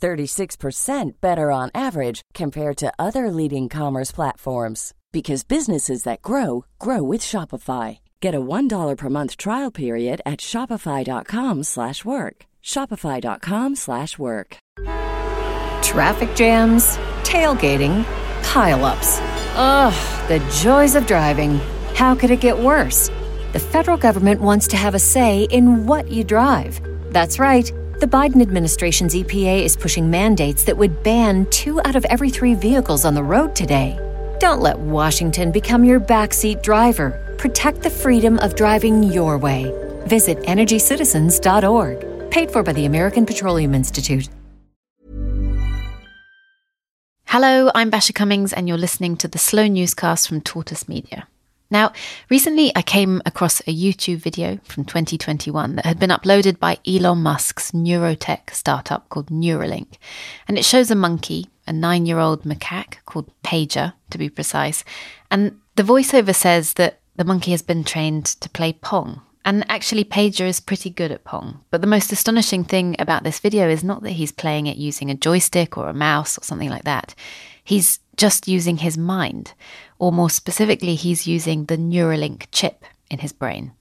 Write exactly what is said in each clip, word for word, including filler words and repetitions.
thirty-six percent better on average compared to other leading commerce platforms. Because businesses that grow, grow with Shopify. Get a one dollar per month trial period at shopify.com slash work. Shopify.com slash work. Traffic jams, tailgating, pileups. Ugh, the joys of driving. How could it get worse? The federal government wants to have a say in what you drive. That's right. The Biden administration's E P A is pushing mandates that would ban two out of every three vehicles on the road today. Don't let Washington become your backseat driver. Protect the freedom of driving your way. Visit energy citizens dot org. Paid for by the American Petroleum Institute. Hello, I'm Basher Cummings, and you're listening to the Slow Newscast from Tortoise Media. Now, recently I came across a YouTube video from twenty twenty-one that had been uploaded by Elon Musk's neurotech startup called Neuralink. And it shows a monkey, a nine-year-old macaque called Pager, to be precise. And the voiceover says that the monkey has been trained to play Pong. And actually, Pager is pretty good at Pong. But the most astonishing thing about this video is not that he's playing it using a joystick or a mouse or something like that. He's just using his mind, or more specifically, he's using the Neuralink chip in his brain.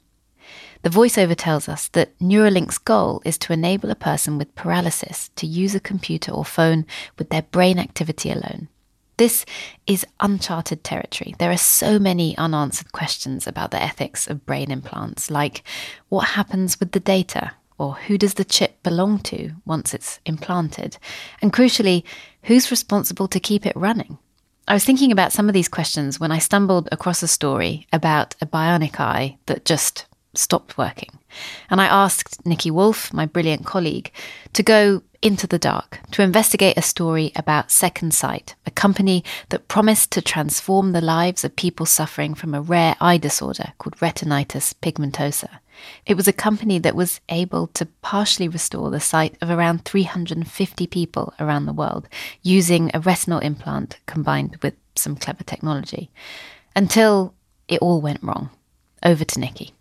The voiceover tells us that Neuralink's goal is to enable a person with paralysis to use a computer or phone with their brain activity alone. This is uncharted territory. There are so many unanswered questions about the ethics of brain implants, like what happens with the data? Or who does the chip belong to once it's implanted? And crucially, who's responsible to keep it running? I was thinking about some of these questions when I stumbled across a story about a bionic eye that just stopped working. And I asked Nikki Wolf, my brilliant colleague, to go into the dark to investigate a story about Second Sight, a company that promised to transform the lives of people suffering from a rare eye disorder called retinitis pigmentosa. It was a company that was able to partially restore the sight of around three hundred fifty people around the world using a retinal implant combined with some clever technology, until it all went wrong. Over to Nikki.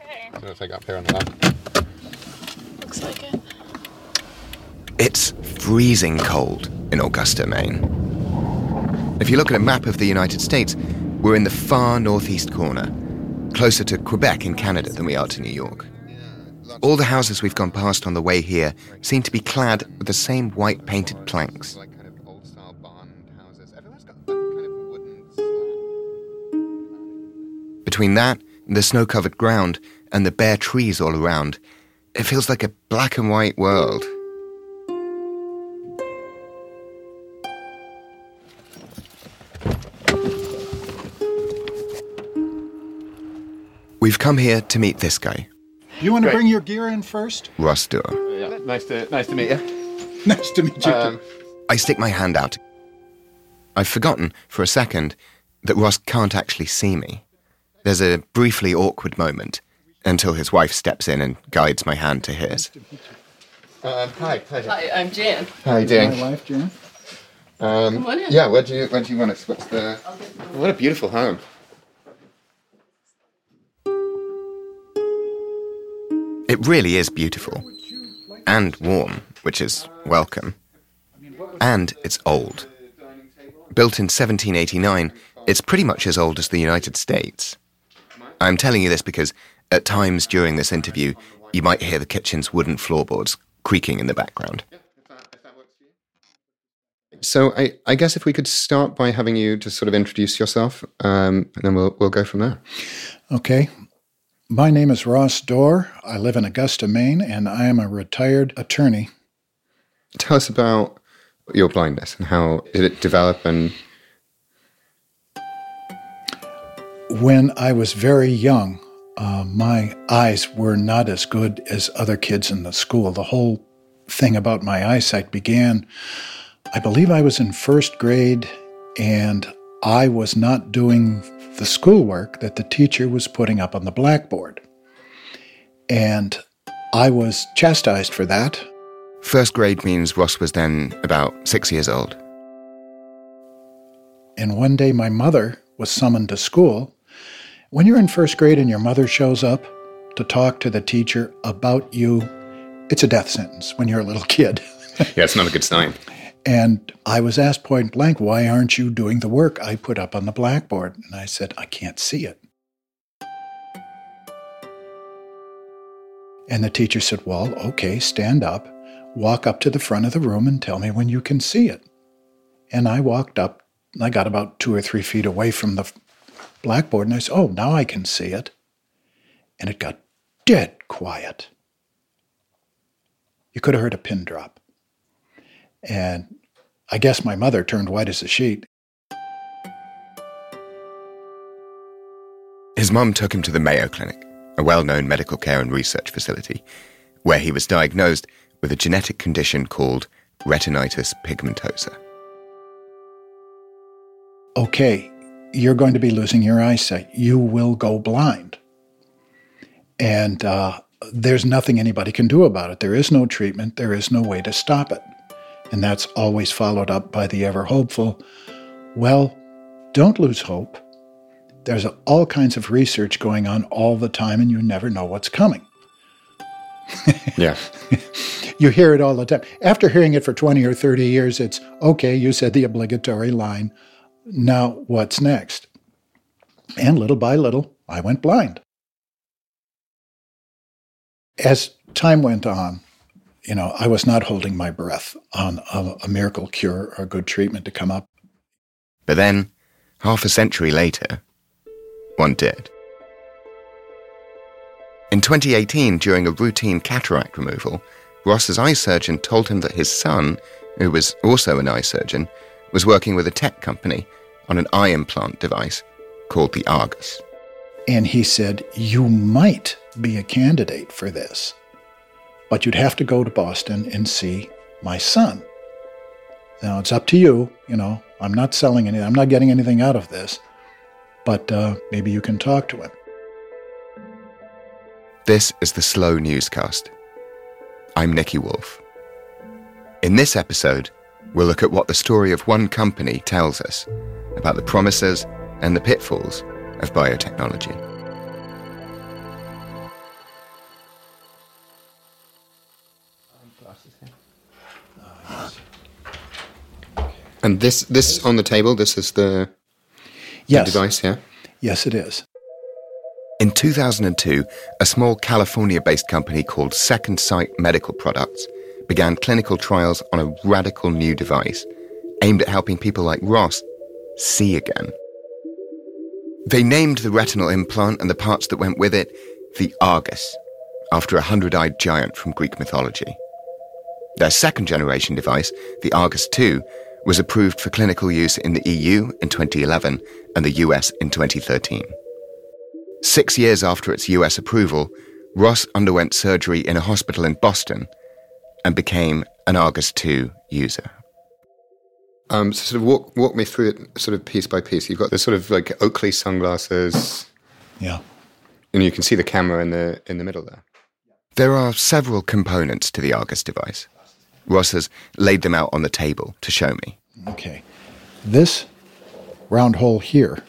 Okay. So take up here on the left. Looks like it. It's freezing cold in Augusta, Maine. If you look at a map of the United States, we're in the far northeast corner, closer to Quebec in Canada than we are to New York. All the houses we've gone past on the way here seem to be clad with the same white painted planks. Between that, the snow-covered ground, and the bare trees all around, it feels like a black and white world. We've come here to meet this guy. You want to Great. bring your gear in first? Ross Doerr. Yeah, nice to, nice to meet you. Nice to meet you um, too. I stick my hand out. I've forgotten, for a second, that Ross can't actually see me. There's a briefly awkward moment, until his wife steps in and guides my hand to his. Um, hi, pleasure. Hi, I'm Jan. How are you doing? My wife, Jan. Um, Come on in. Yeah, where do you, where do you want us? What's the... What a beautiful home. It really is beautiful, and warm, which is welcome, and it's old. Built in seventeen eighty-nine, it's pretty much as old as the United States. I'm telling you this because at times during this interview, you might hear the kitchen's wooden floorboards creaking in the background. So I, I guess if we could start by having you just sort of introduce yourself, um, and then we'll we'll go from there. Okay. My name is Ross Doerr. I live in Augusta, Maine, and I am a retired attorney. Tell us about your blindness and how did it develop? And when I was very young, uh, my eyes were not as good as other kids in the school. The whole thing about my eyesight began I believe I was in first grade, and I was not doing the schoolwork that the teacher was putting up on the blackboard. And I was chastised for that. First grade means Ross was then about six years old. And one day my mother was summoned to school. When you're in first grade and your mother shows up to talk to the teacher about you, it's a death sentence when you're a little kid. Yeah, it's not a good sign. And I was asked point blank, why aren't you doing the work I put up on the blackboard? And I said, I can't see it. And the teacher said, well, okay, stand up, walk up to the front of the room and tell me when you can see it. And I walked up, and I got about two or three feet away from the blackboard, and I said, oh, now I can see it. And it got dead quiet. You could have heard a pin drop. And I guess my mother turned white as a sheet. His mum took him to the Mayo Clinic, a well-known medical care and research facility, where he was diagnosed with a genetic condition called retinitis pigmentosa. Okay, you're going to be losing your eyesight. You will go blind. And uh, there's nothing anybody can do about it. There is no treatment. There is no way to stop it. And that's always followed up by the ever-hopeful, well, don't lose hope. There's all kinds of research going on all the time, and you never know what's coming. Yeah. You hear it all the time. After hearing it for twenty or thirty years, it's, okay, you said the obligatory line. Now what's next? And little by little, I went blind. As time went on, you know, I was not holding my breath on a, a miracle cure or good treatment to come up. But then, half a century later, one did. In twenty eighteen, during a routine cataract removal, Ross's eye surgeon told him that his son, who was also an eye surgeon, was working with a tech company on an eye implant device called the Argus. And he said, you might be a candidate for this, but you'd have to go to Boston and see my son. Now, it's up to you. You know, I'm not selling anything. I'm not getting anything out of this. But uh, maybe you can talk to him. This is the Slow Newscast. I'm Nikki Wolf. In this episode, we'll look at what the story of one company tells us about the promises and the pitfalls of biotechnology. And this this on the table, this is the, yes. the device, yeah? Yes, it is. In two thousand two, a small California-based company called Second Sight Medical Products began clinical trials on a radical new device aimed at helping people like Ross see again. They named the retinal implant and the parts that went with it the Argus, after a hundred-eyed giant from Greek mythology. Their second-generation device, the Argus two, was approved for clinical use in the E U in twenty eleven and the U S in twenty thirteen. Six years after its U S approval, Ross underwent surgery in a hospital in Boston and became an Argus two user. Um, so sort of walk, walk me through it sort of piece by piece. You've got the sort of like Oakley sunglasses. Yeah. And you can see the camera in the in the middle there. There are several components to the Argus device. Ross has laid them out on the table to show me. Okay. This round hole here,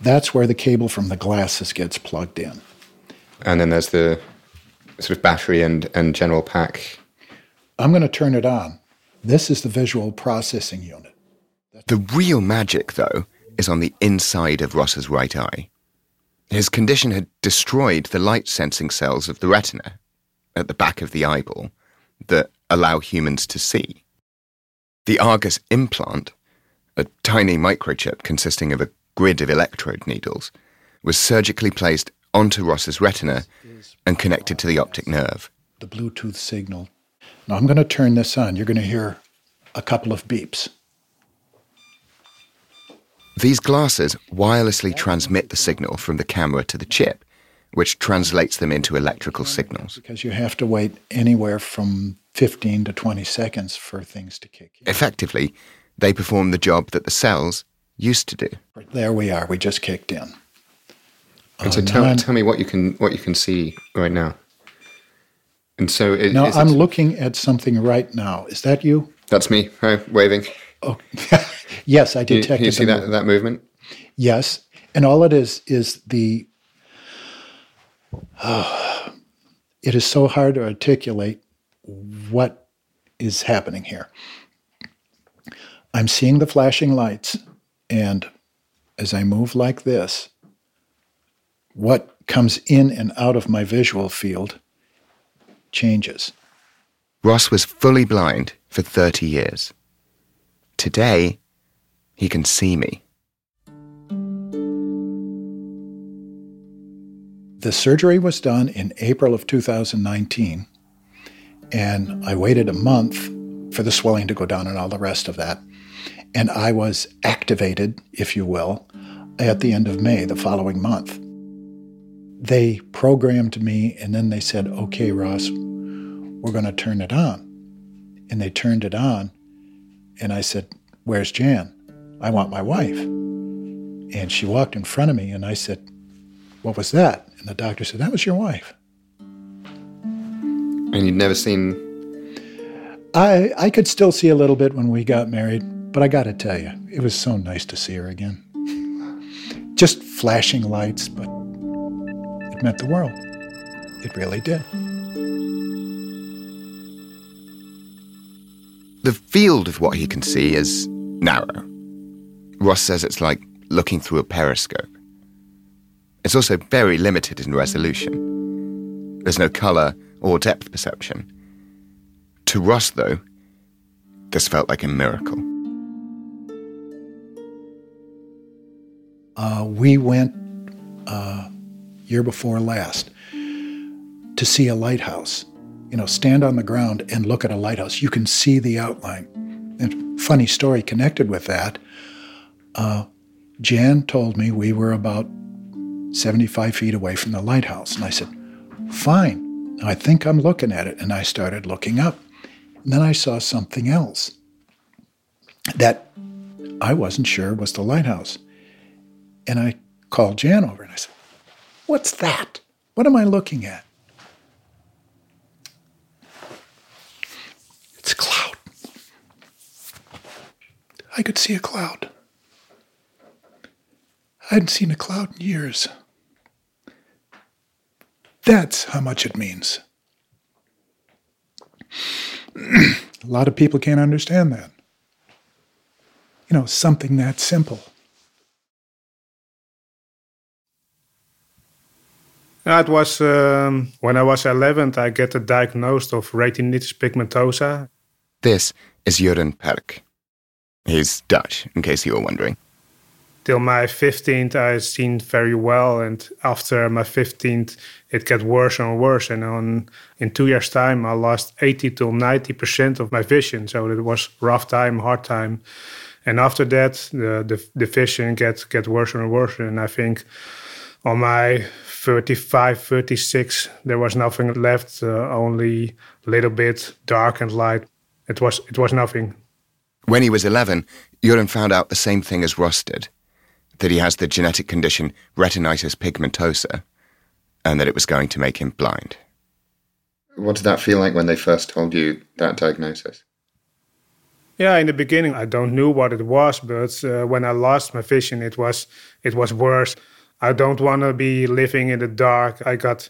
that's where the cable from the glasses gets plugged in. And then there's the sort of battery and, and general pack. I'm going to turn it on. This is the visual processing unit. The real magic, though, is on the inside of Ross's right eye. His condition had destroyed the light-sensing cells of the retina at the back of the eyeball that allow humans to see. The Argus implant, a tiny microchip consisting of a grid of electrode needles, was surgically placed onto Ross's retina and connected to the optic nerve. The Bluetooth signal. Now I'm going to turn this on. You're going to hear a couple of beeps. These glasses wirelessly transmit the signal from the camera to the chip, which translates them into electrical signals. Because you have to wait anywhere from fifteen to twenty seconds for things to kick in. Effectively, they perform the job that the cells used to do. There we are. We just kicked in. Oh, so tell, tell me what you can what you can see right now. And so it, no, I'm it, looking at something right now. Is that you? That's me. Hi, waving. Oh, yes, I detected. You, you see that that movement? Yes, and all it is is the. Oh, it is so hard to articulate what is happening here. I'm seeing the flashing lights, and as I move like this, what comes in and out of my visual field changes. Ross was fully blind for thirty years. Today, he can see me. The surgery was done in April of two thousand nineteen, and I waited a month for the swelling to go down and all the rest of that. And I was activated, if you will, at the end of May, the following month. They programmed me, and then they said, okay, Ross, we're going to turn it on. And they turned it on, and I said, where's Jan? I want my wife. And she walked in front of me, and I said, what was that? And the doctor said, that was your wife. And you'd never seen... I, I could still see a little bit when we got married. But I got to tell you, it was so nice to see her again. Just flashing lights, but it meant the world. It really did. The field of what he can see is narrow. Ross says it's like looking through a periscope. It's also very limited in resolution. There's no colour or depth perception. To Ross, though, this felt like a miracle. Uh, we went uh, year before last to see a lighthouse. You know, stand on the ground and look at a lighthouse. You can see the outline. And funny story connected with that. Uh, Jan told me we were about seventy-five feet away from the lighthouse. And I said, fine, I think I'm looking at it. And I started looking up. And then I saw something else that I wasn't sure was the lighthouse. And I called Jan over and I said, what's that? What am I looking at? It's a cloud. I could see a cloud. I hadn't seen a cloud in years. That's how much it means. A lot of people can't understand that. You know, something that simple. It was um, when I was eleven, I got diagnosed of retinitis pigmentosa. This is Jürgen Perk. He's Dutch, in case you were wondering. Till my fifteenth, I seen very well, and after my fifteenth, it got worse and worse. And on, in two years' time, I lost eighty to ninety percent of my vision. So it was rough time, hard time. And after that, the the, the vision get get worse and worse. And I think on my thirty-five, thirty-six, there was nothing left, uh, only a little bit dark and light. It was it was nothing. When he was eleven, Jürgen found out the same thing as Ross did, that he has the genetic condition retinitis pigmentosa, and that it was going to make him blind. What did that feel like when they first told you that diagnosis? Yeah, in the beginning, I don't know what it was, but uh, when I lost my vision, it was it was worse. I don't want to be living in the dark. I got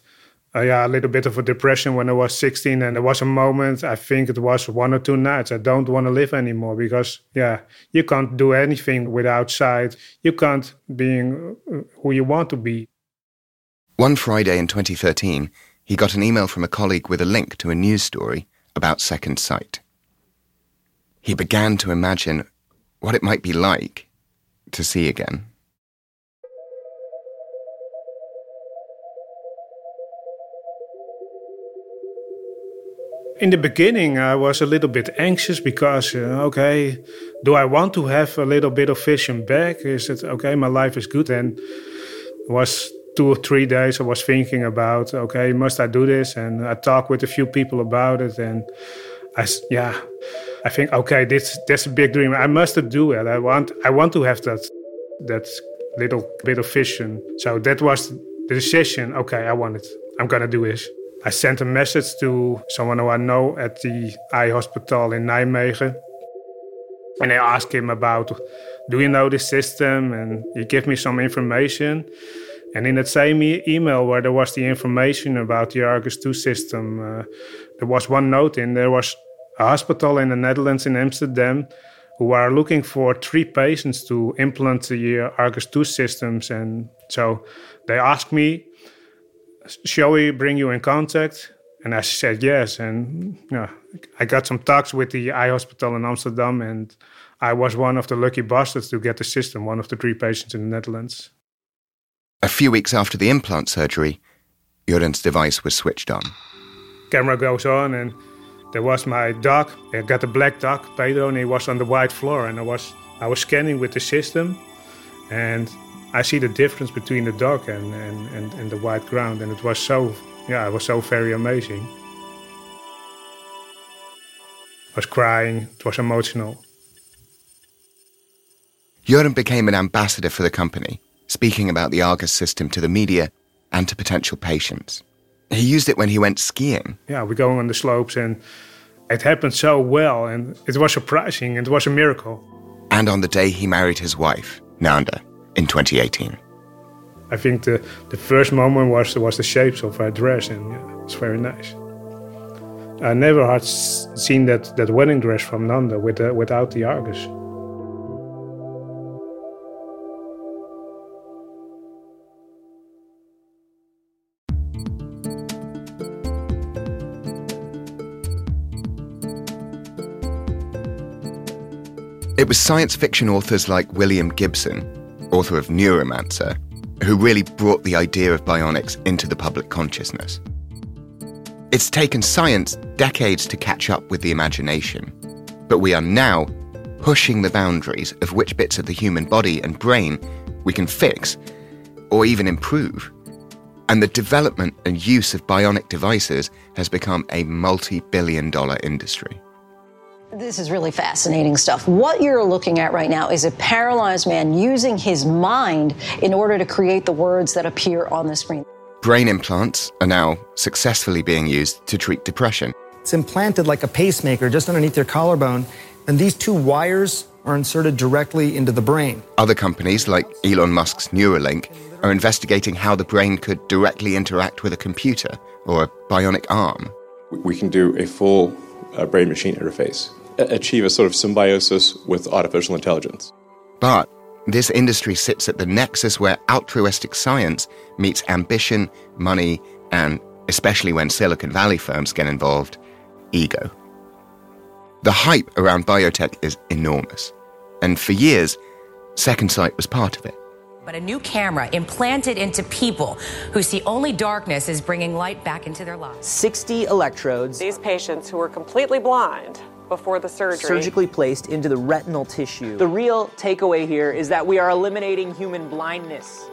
uh, yeah, a little bit of a depression when I was sixteen, and there was a moment, I think it was one or two nights, I don't want to live anymore because, yeah, you can't do anything with outside. You can't being who you want to be. One Friday in twenty thirteen, he got an email from a colleague with a link to a news story about Second Sight. He began to imagine what it might be like to see again. In the beginning, I was a little bit anxious because, uh, okay, do I want to have a little bit of vision back? Is it, okay, my life is good? And I was two or three days I was thinking about, okay, must I do this? And I talked with a few people about it, and I, yeah, I think, okay, this that's a big dream. I must do it. I want I want to have that that little bit of vision. So that was the decision. Okay, I want it. I'm gonna do this. I sent a message to someone who I know at the eye hospital in Nijmegen. And I asked him about, do you know this system? And he gave me some information. And in that same e- email where there was the information about the Argus two system, uh, there was one note in. There was a hospital in the Netherlands, in Amsterdam, who are looking for three patients to implant the Argus two systems. And so they asked me, shall we bring you in contact? And I said yes. And yeah, I got some talks with the eye hospital in Amsterdam, and I was one of the lucky bastards to get the system, one of the three patients in the Netherlands. A few weeks after the implant surgery, Jürgen's device was switched on. Camera goes on, and there was my dog. I got a black dog, Pedro, and he was on the white floor. And I was I was scanning with the system, and I see the difference between the dog and, and, and, and the white ground. And it was so, yeah, it was so very amazing. I was crying. It was emotional. Jürgen became an ambassador for the company, speaking about the Argus system to the media and to potential patients. He used it when he went skiing. Yeah, we're going on the slopes, and it happened so well. And it was surprising. It was a miracle. And on the day he married his wife, Nanda, in twenty eighteen. I think the, the first moment was, was the shapes of her dress, and yeah, it was very nice. I never had seen that, that wedding dress from Nanda with the, without the Argus. It was science fiction authors like William Gibson, author of Neuromancer, who really brought the idea of bionics into the public consciousness. It's taken science decades to catch up with the imagination, but we are now pushing the boundaries of which bits of the human body and brain we can fix or even improve. And the development and use of bionic devices has become a multi-billion dollar industry. This is really fascinating stuff. What you're looking at right now is a paralyzed man using his mind in order to create the words that appear on the screen. Brain implants are now successfully being used to treat depression. It's implanted like a pacemaker just underneath your collarbone, and these two wires are inserted directly into the brain. Other companies, like Elon Musk's Neuralink, are investigating how the brain could directly interact with a computer or a bionic arm. We can do a full uh, brain-machine interface, achieve a sort of symbiosis with artificial intelligence. But this industry sits at the nexus where altruistic science meets ambition, money, and, especially when Silicon Valley firms get involved, ego. The hype around biotech is enormous, and for years, Second Sight was part of it. But a new camera implanted into people who see only darkness is bringing light back into their lives. sixty electrodes. These patients who are completely blind before the surgery, surgically placed into the retinal tissue. The real takeaway here is that we are eliminating human blindness.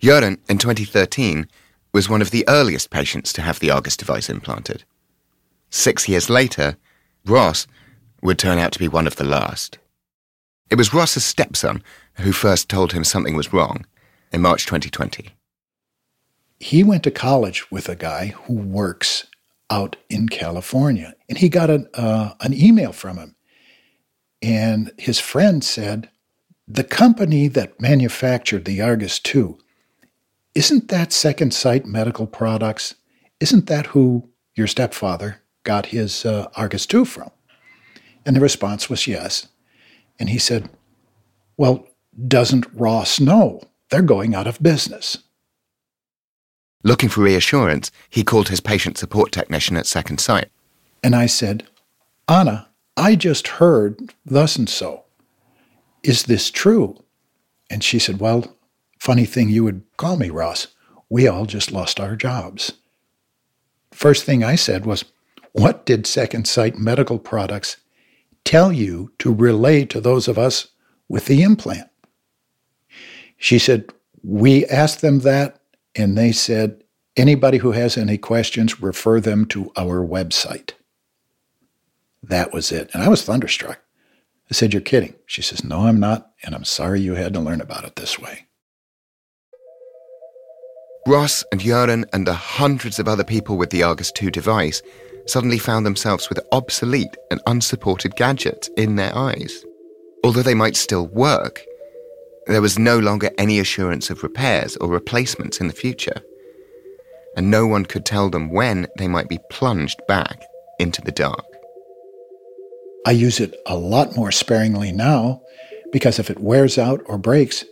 Jürgen, in twenty thirteen, was one of the earliest patients to have the Argus device implanted. Six years later, Ross would turn out to be one of the last. It was Ross's stepson who first told him something was wrong in March twenty twenty. He went to college with a guy who works out in California, and he got an, uh, an email from him. And his friend said, the company that manufactured the Argus two, isn't that Second Sight Medical Products? Isn't that who your stepfather got his uh, Argus two from? And the response was yes. And he said, well, doesn't Ross know? They're going out of business. Looking for reassurance, he called his patient support technician at Second Sight. And I said, Anna, I just heard thus and so. Is this true? And she said, well, funny thing you would call me, Ross. We all just lost our jobs. First thing I said was, what did Second Sight Medical Products tell you to relay to those of us with the implant. She said, we asked them that, and they said, anybody who has any questions, refer them to our website. That was it. And I was thunderstruck. I said, you're kidding. She says, no, I'm not, and I'm sorry you had to learn about it this way. Ross and Jürgen and the hundreds of other people with the Argus two device suddenly found themselves with obsolete and unsupported gadgets in their eyes. Although they might still work, there was no longer any assurance of repairs or replacements in the future, and no one could tell them when they might be plunged back into the dark. I use it a lot more sparingly now, because if it wears out or breaks,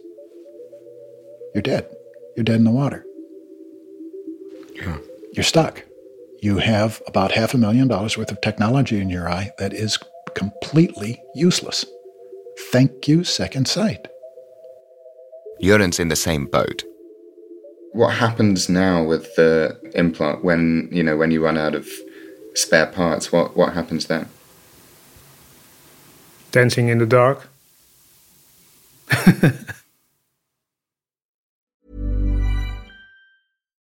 you're dead. You're dead in the water. Yeah. You're stuck. You have about half a million dollars worth of technology in your eye that is completely useless. Thank you, Second Sight. Jürgen's in the same boat. What happens now with the implant when, you know, when you run out of spare parts? What what happens then? Dancing in the dark.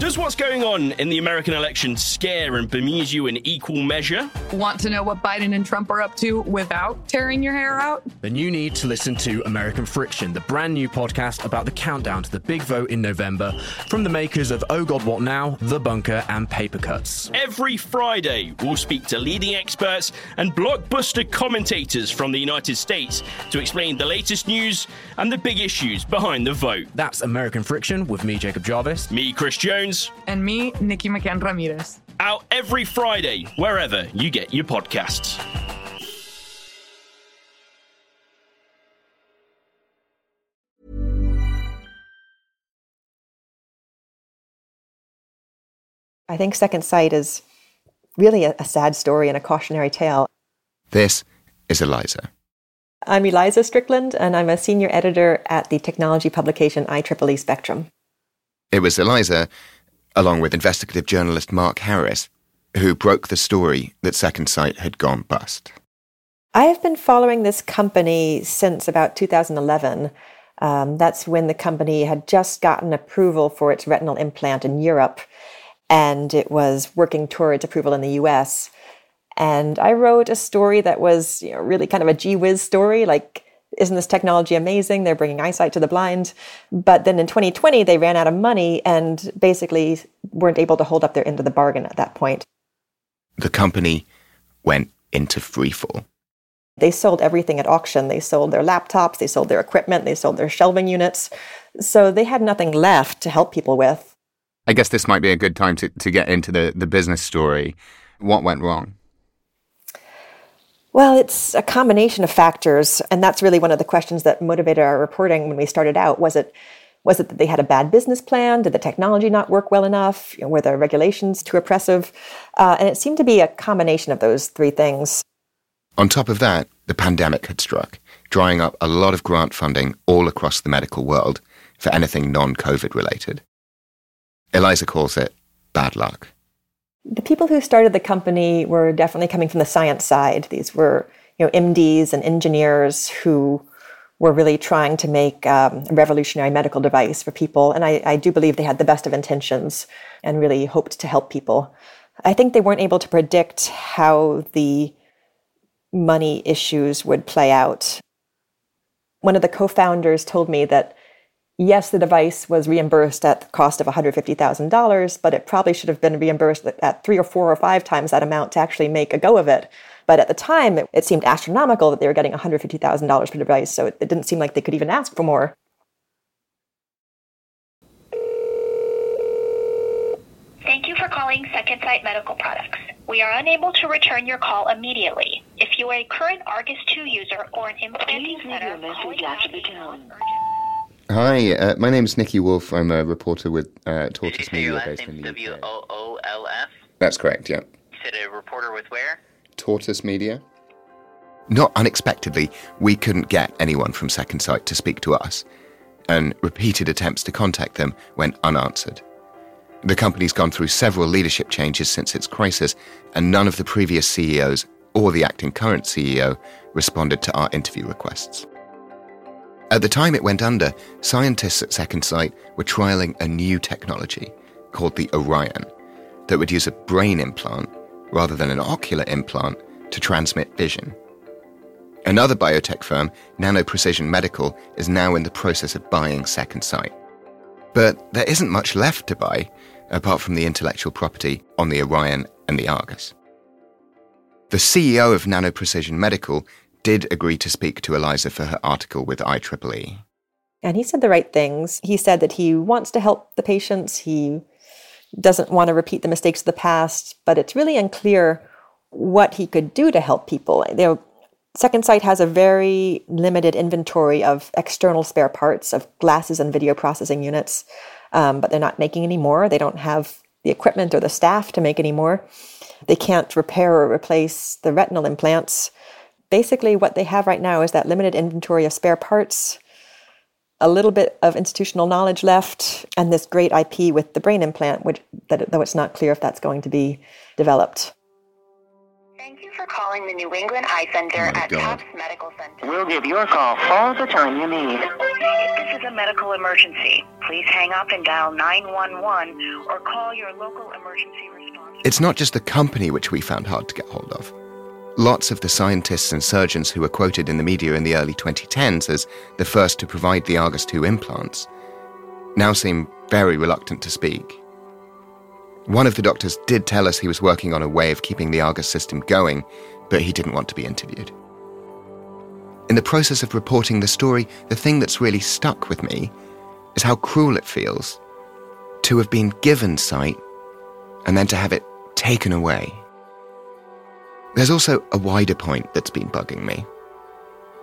Does what's going on in the American election scare and bemuse you in equal measure? Want to know what Biden and Trump are up to without tearing your hair out? Then you need to listen to American Friction, the brand new podcast about the countdown to the big vote in November from the makers of Oh God What Now, The Bunker and Paper Cuts. Every Friday, we'll speak to leading experts and blockbuster commentators from the United States to explain the latest news and the big issues behind the vote. That's American Friction with me, Jacob Jarvis. Me, Chris Jones. And me, Nikki McCann Ramirez. Out every Friday, wherever you get your podcasts. I think Second Sight is really a, a sad story and a cautionary tale. This is Eliza. I'm Eliza Strickland, and I'm a senior editor at the technology publication I triple E Spectrum. It was Eliza, along with investigative journalist Mark Harris, who broke the story that Second Sight had gone bust. I have been following this company since about two thousand eleven. Um, that's when the company had just gotten approval for its retinal implant in Europe, and it was working towards approval in the U S. And I wrote a story that was, you know, really kind of a gee whiz story, like, isn't this technology amazing? They're bringing eyesight to the blind. But then in twenty twenty, they ran out of money and basically weren't able to hold up their end of the bargain at that point. The company went into freefall. They sold everything at auction. They sold their laptops, they sold their equipment, they sold their shelving units. So they had nothing left to help people with. I guess this might be a good time to, to get into the, the business story. What went wrong? Well, it's a combination of factors, and that's really one of the questions that motivated our reporting when we started out. Was it was it that they had a bad business plan? Did the technology not work well enough? You know, were the regulations too oppressive? Uh, and it seemed to be a combination of those three things. On top of that, the pandemic had struck, drying up a lot of grant funding all across the medical world for anything non-COVID related. Eliza calls it bad luck. The people who started the company were definitely coming from the science side. These were, you know, M Ds and engineers who were really trying to make um, a revolutionary medical device for people. And I, I do believe they had the best of intentions and really hoped to help people. I think they weren't able to predict how the money issues would play out. One of the co-founders told me that, yes, the device was reimbursed at the cost of one hundred fifty thousand dollars, but it probably should have been reimbursed at three or four or five times that amount to actually make a go of it. But at the time, it, it seemed astronomical that they were getting one hundred fifty thousand dollars per device, so it, it didn't seem like they could even ask for more. Thank you for calling Second Sight Medical Products. We are unable to return your call immediately. If you are a current Argus two user or an implanting center, call urgent. Hi, uh, my name's Nikki Wolf. I'm a reporter with uh, Tortoise Media based in the U K. W O O L F? That's correct, yeah. You said a reporter with where? Tortoise Media. Not unexpectedly, we couldn't get anyone from Second Sight to speak to us, and repeated attempts to contact them went unanswered. The company's gone through several leadership changes since its crisis, and none of the previous C E Os or the acting current C E O responded to our interview requests. At the time it went under, scientists at Second Sight were trialling a new technology called the Orion that would use a brain implant rather than an ocular implant to transmit vision. Another biotech firm, Nano Precision Medical, is now in the process of buying Second Sight. But there isn't much left to buy apart from the intellectual property on the Orion and the Argus. The C E O of Nano Precision Medical did agree to speak to Eliza for her article with I triple E. And he said the right things. He said that he wants to help the patients. He doesn't want to repeat the mistakes of the past, but it's really unclear what he could do to help people. There, Second Sight has a very limited inventory of external spare parts, of glasses and video processing units, um, but they're not making any more. They don't have the equipment or the staff to make any more. They can't repair or replace the retinal implants. Basically, what they have right now is that limited inventory of spare parts, a little bit of institutional knowledge left, and this great I P with the brain implant, which, that, though it's not clear if that's going to be developed. Thank you for calling the New England Eye Center oh at Tufts Medical Center. We'll give your call all the time you need. If this is a medical emergency, please hang up and dial nine one one or call your local emergency response. It's not just the company which we found hard to get hold of. Lots of the scientists and surgeons who were quoted in the media in the early twenty tens as the first to provide the Argus two implants now seem very reluctant to speak. One of the doctors did tell us he was working on a way of keeping the Argus system going, but he didn't want to be interviewed. In the process of reporting the story, the thing that's really stuck with me is how cruel it feels to have been given sight and then to have it taken away. There's also a wider point that's been bugging me.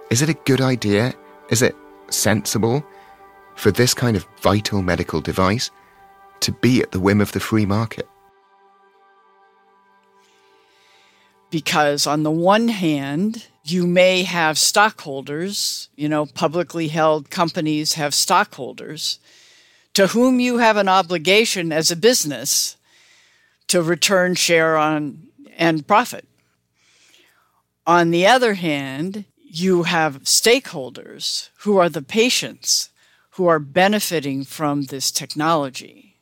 Is it a good idea? Is it sensible for this kind of vital medical device to be at the whim of the free market? Because on the one hand, you may have stockholders, you know, publicly held companies have stockholders to whom you have an obligation as a business to return share on and profit. On the other hand, you have stakeholders who are the patients who are benefiting from this technology.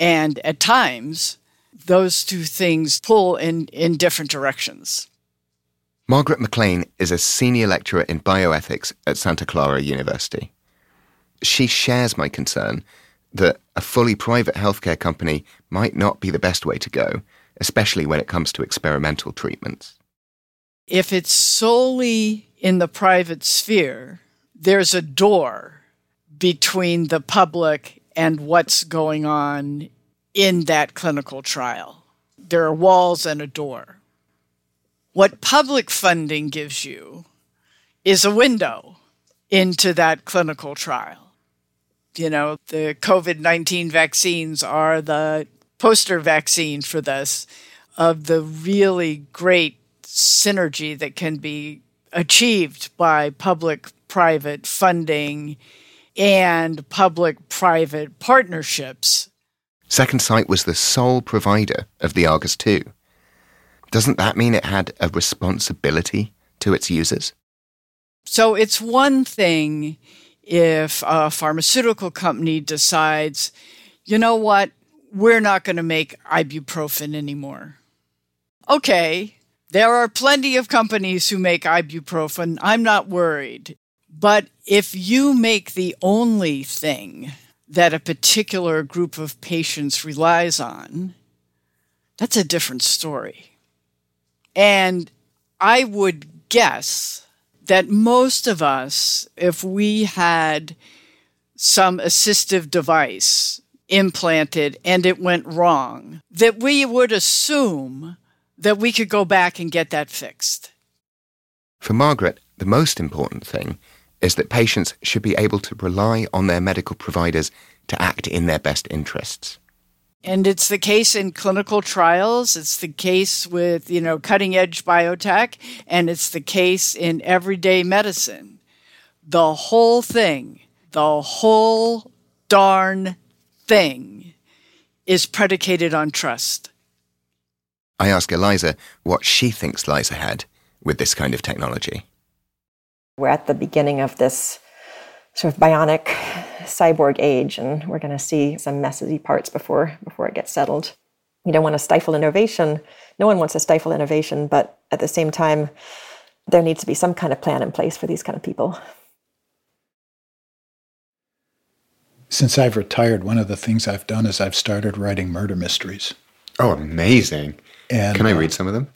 And at times, those two things pull in, in different directions. Margaret McLean is a senior lecturer in bioethics at Santa Clara University. She shares my concern that a fully private healthcare company might not be the best way to go, especially when it comes to experimental treatments. If it's solely in the private sphere, there's a door between the public and what's going on in that clinical trial. There are walls and a door. What public funding gives you is a window into that clinical trial. You know, the COVID nineteen vaccines are the poster vaccine for this, of the really great synergy that can be achieved by public-private funding and public-private partnerships. Second Sight was the sole provider of the Argus two. Doesn't that mean it had a responsibility to its users? So it's one thing if a pharmaceutical company decides, you know what, we're not going to make ibuprofen anymore. Okay, there are plenty of companies who make ibuprofen. I'm not worried. But if you make the only thing that a particular group of patients relies on, that's a different story. And I would guess that most of us, if we had some assistive device implanted and it went wrong, that we would assume that we could go back and get that fixed. For Margaret, the most important thing is that patients should be able to rely on their medical providers to act in their best interests. And it's the case in clinical trials, it's the case with, you know, cutting-edge biotech, and it's the case in everyday medicine. The whole thing, the whole darn thing is predicated on trust. I ask Eliza what she thinks lies ahead with this kind of technology. We're at the beginning of this sort of bionic cyborg age, and we're going to see some messy parts before before it gets settled. You don't want to stifle innovation. No one wants to stifle innovation, but at the same time, there needs to be some kind of plan in place for these kind of people. Since I've retired, one of the things I've done is I've started writing murder mysteries. Oh, amazing. And, Can I uh, read some of them?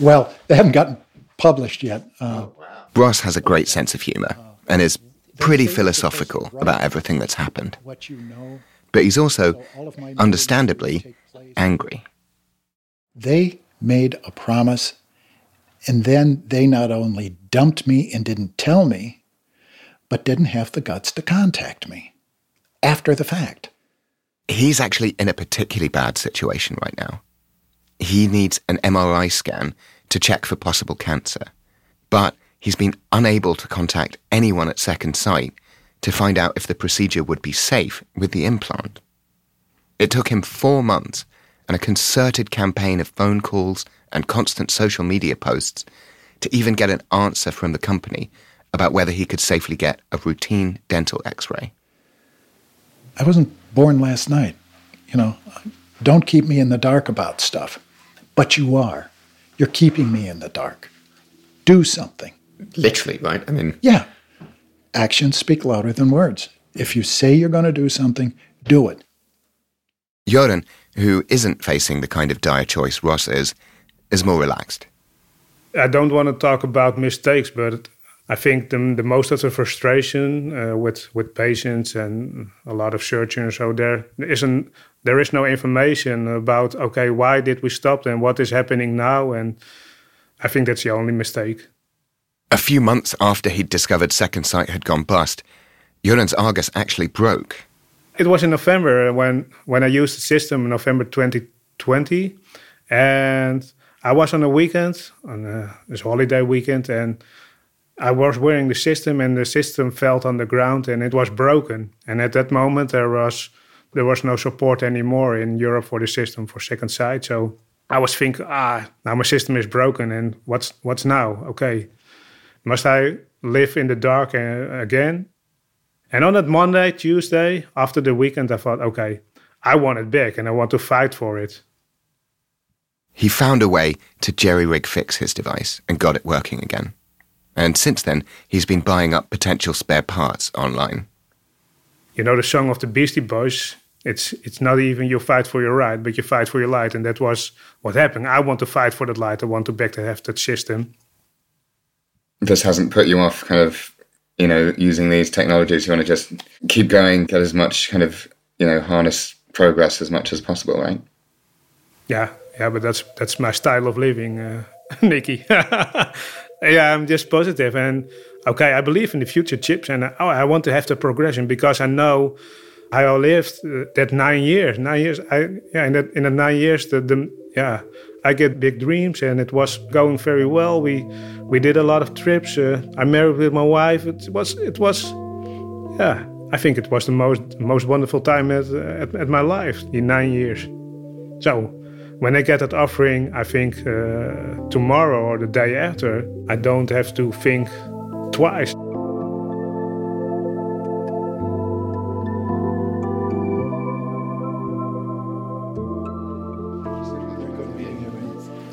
Well, they haven't gotten published yet. Uh, oh, wow. Ross has a great sense of humor and is pretty philosophical about everything that's happened. But he's also, understandably, angry. They made a promise, and then they not only dumped me and didn't tell me, but didn't have the guts to contact me after the fact. He's actually in a particularly bad situation right now. He needs an M R I scan to check for possible cancer, but he's been unable to contact anyone at Second Sight to find out if the procedure would be safe with the implant. It took him four months and a concerted campaign of phone calls and constant social media posts to even get an answer from the company about whether he could safely get a routine dental x-ray. I wasn't born last night. You know, don't keep me in the dark about stuff. But you are. You're keeping me in the dark. Do something. Literally, right? I mean... Yeah. Actions speak louder than words. If you say you're going to do something, do it. Jürgen, who isn't facing the kind of dire choice Ross is, is more relaxed. I don't want to talk about mistakes, but I think the, the most of the frustration uh, with, with patients and a lot of surgeons, so there isn't, there is no information about, okay, why did we stop and what is happening now? And I think that's the only mistake. A few months after he'd discovered Second Sight had gone bust, Jürgen's Argus actually broke. It was in November when, when I used the system in November twenty twenty. And I was on a weekend, on a, this holiday weekend, and I was wearing the system and the system fell on the ground and it was broken. And at that moment, there was there was no support anymore in Europe for the system for Second Sight. So I was thinking, ah, now my system is broken and what's what's now? Okay. Must I live in the dark again? And on that Monday, Tuesday, after the weekend, I thought, okay, I want it back and I want to fight for it. He found a way to jerry-rig fix his device and got it working again. And since then, he's been buying up potential spare parts online. You know the song of the Beastie Boys? It's it's not even you fight for your right, but you fight for your light. And that was what happened. I want to fight for that light. I want to back to have that system. This hasn't put you off kind of, you know, using these technologies. You want to just keep going, get as much kind of, you know, harness progress as much as possible, right? Yeah, yeah, but that's that's my style of living, uh, Nikki. Yeah, I'm just positive. And, okay, I believe in the future chips and I, oh, I want to have the progression because I know how I lived that nine years. Nine years, I, yeah, in that in the nine years, the, the yeah, I get big dreams and it was going very well. We we did a lot of trips. Uh, I married with my wife. It was, it was, yeah, I think it was the most most wonderful time at, at, at my life in nine years. So... when I get that offering, I think uh, tomorrow or the day after, I don't have to think twice.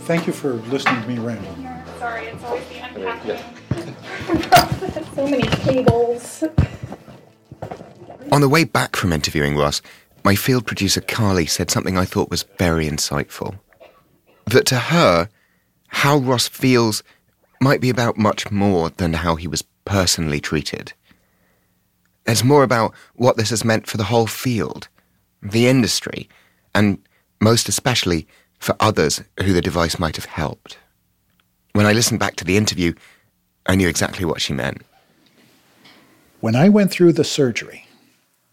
thank you for listening to me ramble. Sorry, it's always the unpacking process. So many cables. On the way back from interviewing Ross, my field producer Carly said something I thought was very insightful. That to her, how Ross feels might be about much more than how he was personally treated. It's more about what this has meant for the whole field, the industry, and most especially for others who the device might have helped. When I listened back to the interview, I knew exactly what she meant. When I went through the surgery,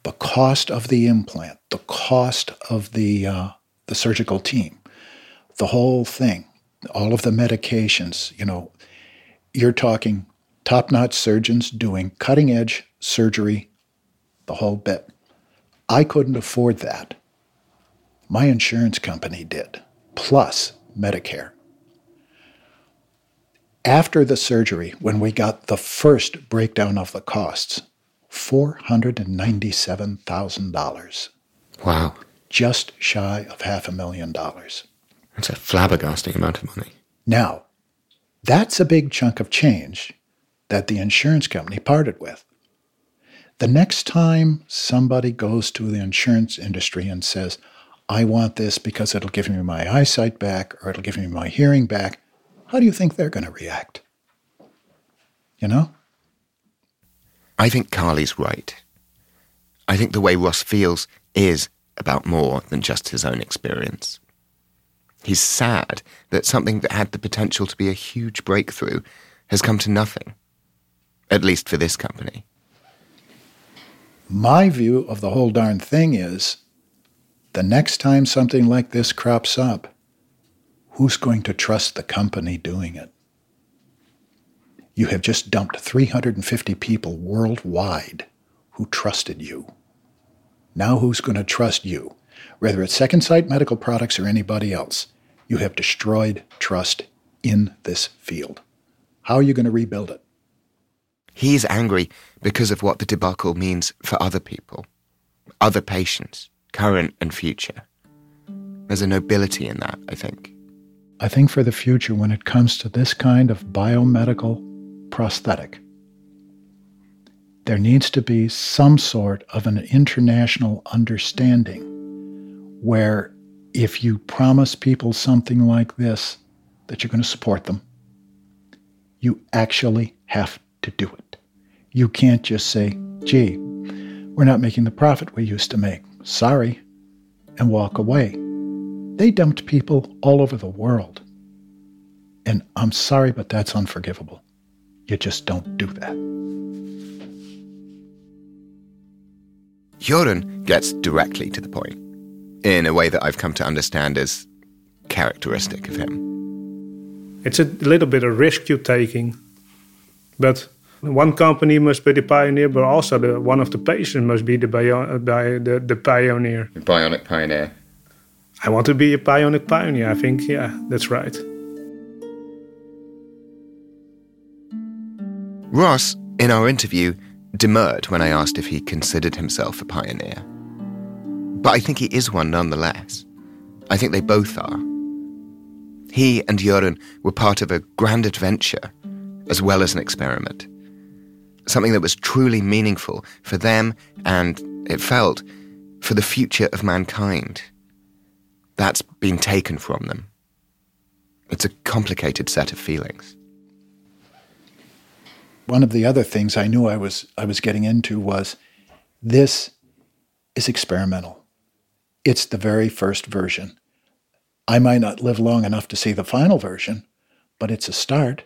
the cost of the implant, the cost of the uh, the surgical team, the whole thing, all of the medications, you know, you're talking top-notch surgeons doing cutting-edge surgery, the whole bit. I couldn't afford that. My insurance company did, plus Medicare. After the surgery, when we got the first breakdown of the costs, four hundred ninety-seven thousand dollars. Wow. Just shy of half a million dollars. That's a flabbergasting amount of money. Now, that's a big chunk of change that the insurance company parted with. The next time somebody goes to the insurance industry and says, I want this because it'll give me my eyesight back or it'll give me my hearing back, how do you think they're going to react? You know? I think Carly's right. I think the way Ross feels is about more than just his own experience. He's sad that something that had the potential to be a huge breakthrough has come to nothing, at least for this company. My view of the whole darn thing is, the next time something like this crops up, who's going to trust the company doing it? You have just dumped three hundred fifty people worldwide who trusted you. Now who's going to trust you? Whether it's Second Sight Medical Products or anybody else, you have destroyed trust in this field. How are you going to rebuild it? He's angry because of what the debacle means for other people, other patients, current and future. There's a nobility in that, I think. I think for the future, when it comes to this kind of biomedical prosthetic, there needs to be some sort of an international understanding where if you promise people something like this, that you're going to support them, you actually have to do it. You can't just say, gee, we're not making the profit we used to make. Sorry, and walk away. They dumped people all over the world. And I'm sorry, but that's unforgivable. You just don't do that. Jürgen gets directly to the point, in a way that I've come to understand as characteristic of him. It's a little bit of risk you're taking, but one company must be the pioneer, but also the, one of the patients must be the, bio, the, the, the pioneer. The bionic pioneer. I want to be a bionic pioneer, I think, yeah, that's right. Ross, in our interview, demurred when I asked if he considered himself a pioneer. But I think he is one nonetheless. I think they both are. He and Jürgen were part of a grand adventure, as well as an experiment. Something that was truly meaningful for them and, it felt, for the future of mankind. That's been taken from them. It's a complicated set of feelings. One of the other things I knew I was I was getting into was, this is experimental. It's the very first version. I might not live long enough to see the final version, but it's a start.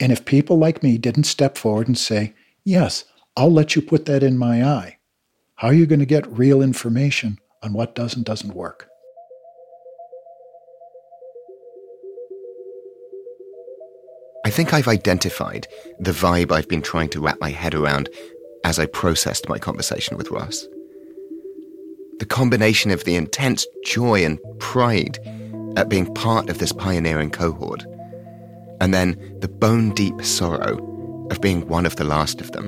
And if people like me didn't step forward and say, yes, I'll let you put that in my eye, how are you going to get real information on what does and doesn't work? I think I've identified the vibe I've been trying to wrap my head around as I processed my conversation with Ross. The combination of the intense joy and pride at being part of this pioneering cohort, and then the bone-deep sorrow of being one of the last of them.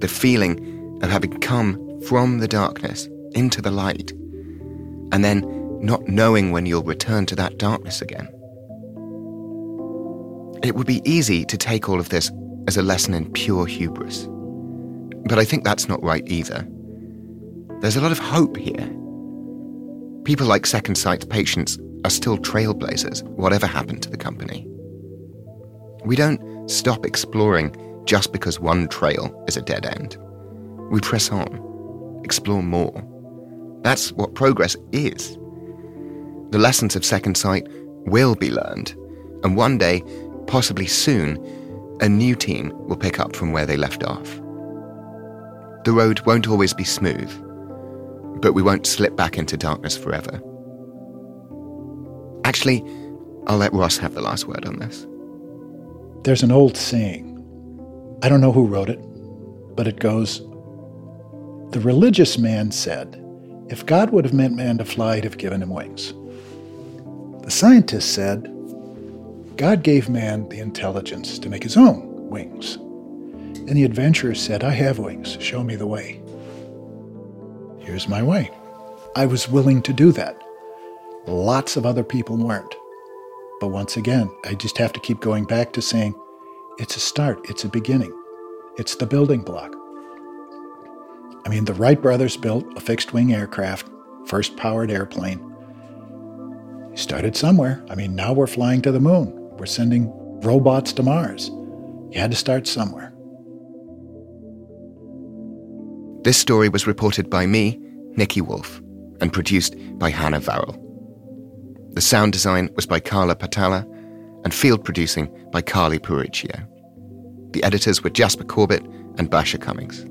The feeling of having come from the darkness into the light, and then not knowing when you'll return to that darkness again. It would be easy to take all of this as a lesson in pure hubris. But I think that's not right either. There's a lot of hope here. People like Second Sight's patients are still trailblazers, whatever happened to the company. We don't stop exploring just because one trail is a dead end. We press on, explore more. That's what progress is. The lessons of Second Sight will be learned, and one day, possibly soon, a new team will pick up from where they left off. The road won't always be smooth, but we won't slip back into darkness forever. Actually, I'll let Ross have the last word on this. There's an old saying. I don't know who wrote it, but it goes, "The religious man said, if God would have meant man to fly, he'd have given him wings. The scientist said, God gave man the intelligence to make his own wings. And the adventurer said, I have wings, show me the way. Here's my way." I was willing to do that. Lots of other people weren't. But once again, I just have to keep going back to saying, it's a start, it's a beginning. It's the building block. I mean, the Wright brothers built a fixed-wing aircraft, first powered airplane. You started somewhere. I mean, now we're flying to the moon. We're sending robots to Mars. You had to start somewhere. This story was reported by me, Nikki Wolf, and produced by Hannah Varrell. The sound design was by Carla Patala and field producing by Carly Puriccio. The editors were Jasper Corbett and Basher Cummings.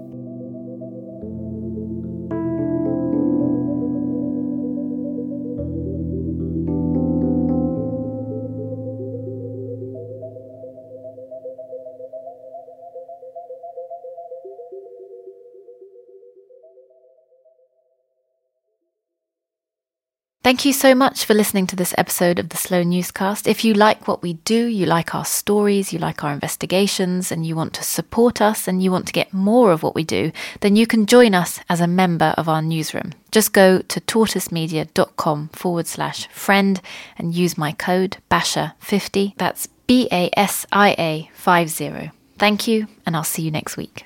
Thank you so much for listening to this episode of The Slow Newscast. If you like what we do, you like our stories, you like our investigations, and you want to support us and you want to get more of what we do, then you can join us as a member of our newsroom. Just go to tortoisemedia.com forward slash friend and use my code BASHIR fifty. That's B A S I A fifty. Thank you, and I'll see you next week.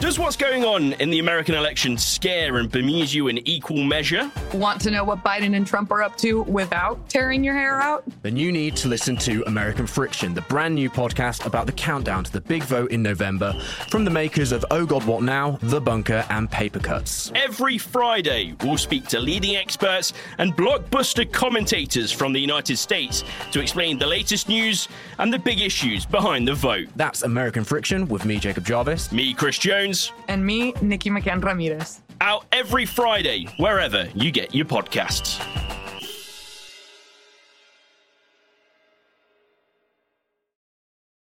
Does what's going on in the American election scare and bemuse you in equal measure? Want to know what Biden and Trump are up to without tearing your hair out? Then you need to listen to American Friction, the brand new podcast about the countdown to the big vote in November from the makers of Oh God What Now, The Bunker and Paper Cuts. Every Friday, we'll speak to leading experts and blockbuster commentators from the United States to explain the latest news and the big issues behind the vote. That's American Friction with me, Jacob Jarvis. Me, Chris Jones. And me, Nikki McCann Ramirez. Out every Friday, wherever you get your podcasts.